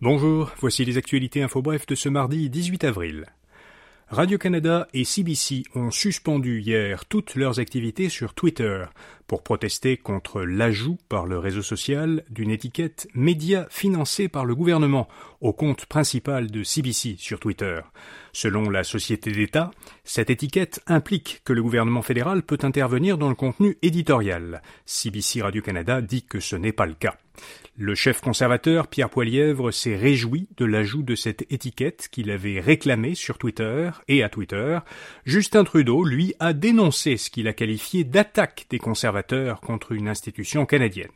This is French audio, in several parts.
Bonjour, voici les actualités InfoBref de ce mardi 18 avril. Radio-Canada et CBC ont suspendu hier toutes leurs activités sur Twitter pour protester contre l'ajout par le réseau social d'une étiquette « média financée par le gouvernement » au compte principal de CBC sur Twitter. Selon la société d'État, cette étiquette implique que le gouvernement fédéral peut intervenir dans le contenu éditorial. CBC Radio-Canada dit que ce n'est pas le cas. Le chef conservateur Pierre Poilievre s'est réjoui de l'ajout de cette étiquette qu'il avait réclamée sur Twitter et à Twitter. Justin Trudeau, lui, a dénoncé ce qu'il a qualifié d'attaque des conservateurs contre une institution canadienne.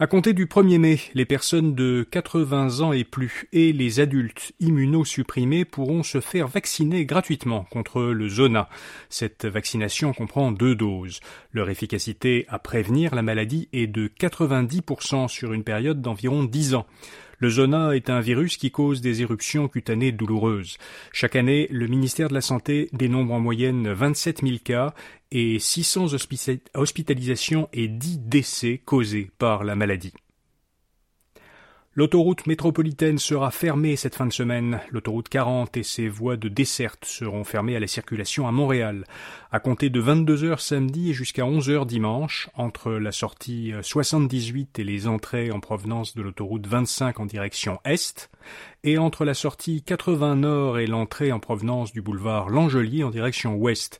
À compter du 1er mai, les personnes de 80 ans et plus et les adultes immunosupprimés pourront se faire vacciner gratuitement contre le zona. Cette vaccination comprend 2 doses. Leur efficacité à prévenir la maladie est de 90% sur une période d'environ 10 ans. Le zona est un virus qui cause des éruptions cutanées douloureuses. Chaque année, le ministère de la Santé dénombre en moyenne 27 000 cas et 600 hospitalisations et 10 décès causés par la maladie. L'autoroute métropolitaine sera fermée cette fin de semaine. L'autoroute 40 et ses voies de desserte seront fermées à la circulation à Montréal. À compter de 22h samedi et jusqu'à 11h dimanche, entre la sortie 78 et les entrées en provenance de l'autoroute 25 en direction est, et entre la sortie 80 nord et l'entrée en provenance du boulevard Langelier en direction ouest.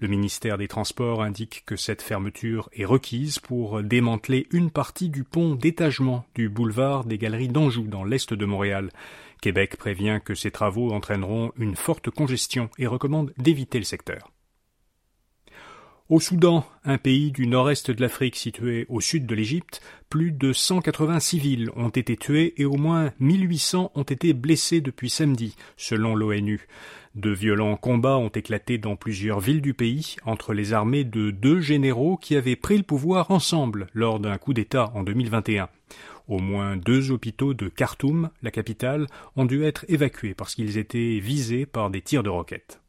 Le ministère des Transports indique que cette fermeture est requise pour démanteler une partie du pont d'étagement du boulevard des Galeries-d'Anjou dans l'est de Montréal. Québec prévient que ces travaux entraîneront une forte congestion et recommande d'éviter le secteur. Au Soudan, un pays du nord-est de l'Afrique situé au sud de l'Égypte, plus de 180 civils ont été tués et au moins 1800 ont été blessés depuis samedi, selon l'ONU. De violents combats ont éclaté dans plusieurs villes du pays entre les armées de 2 généraux qui avaient pris le pouvoir ensemble lors d'un coup d'État en 2021. Au moins 2 hôpitaux de Khartoum, la capitale, ont dû être évacués parce qu'ils étaient visés par des tirs de roquettes.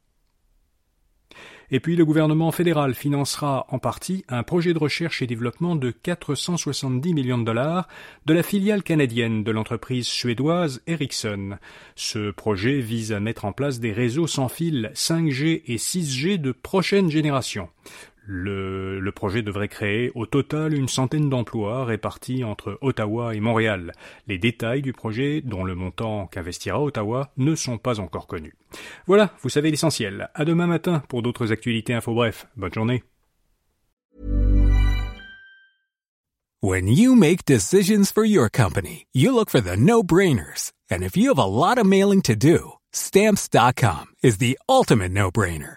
Et puis le gouvernement fédéral financera en partie un projet de recherche et développement de 470 millions de dollars de la filiale canadienne de l'entreprise suédoise Ericsson. Ce projet vise à mettre en place des réseaux sans fil 5G et 6G de prochaine génération. Le projet devrait créer au total une centaine d'emplois répartis entre Ottawa et Montréal. Les détails du projet, dont le montant qu'investira Ottawa, ne sont pas encore connus. Voilà, vous savez l'essentiel. À demain matin pour d'autres actualités InfoBref. Bonne journée. When you make decisions for your company, you look for the no-brainers. And if you have a lot of mailing to do, Stamps.com is the ultimate no-brainer.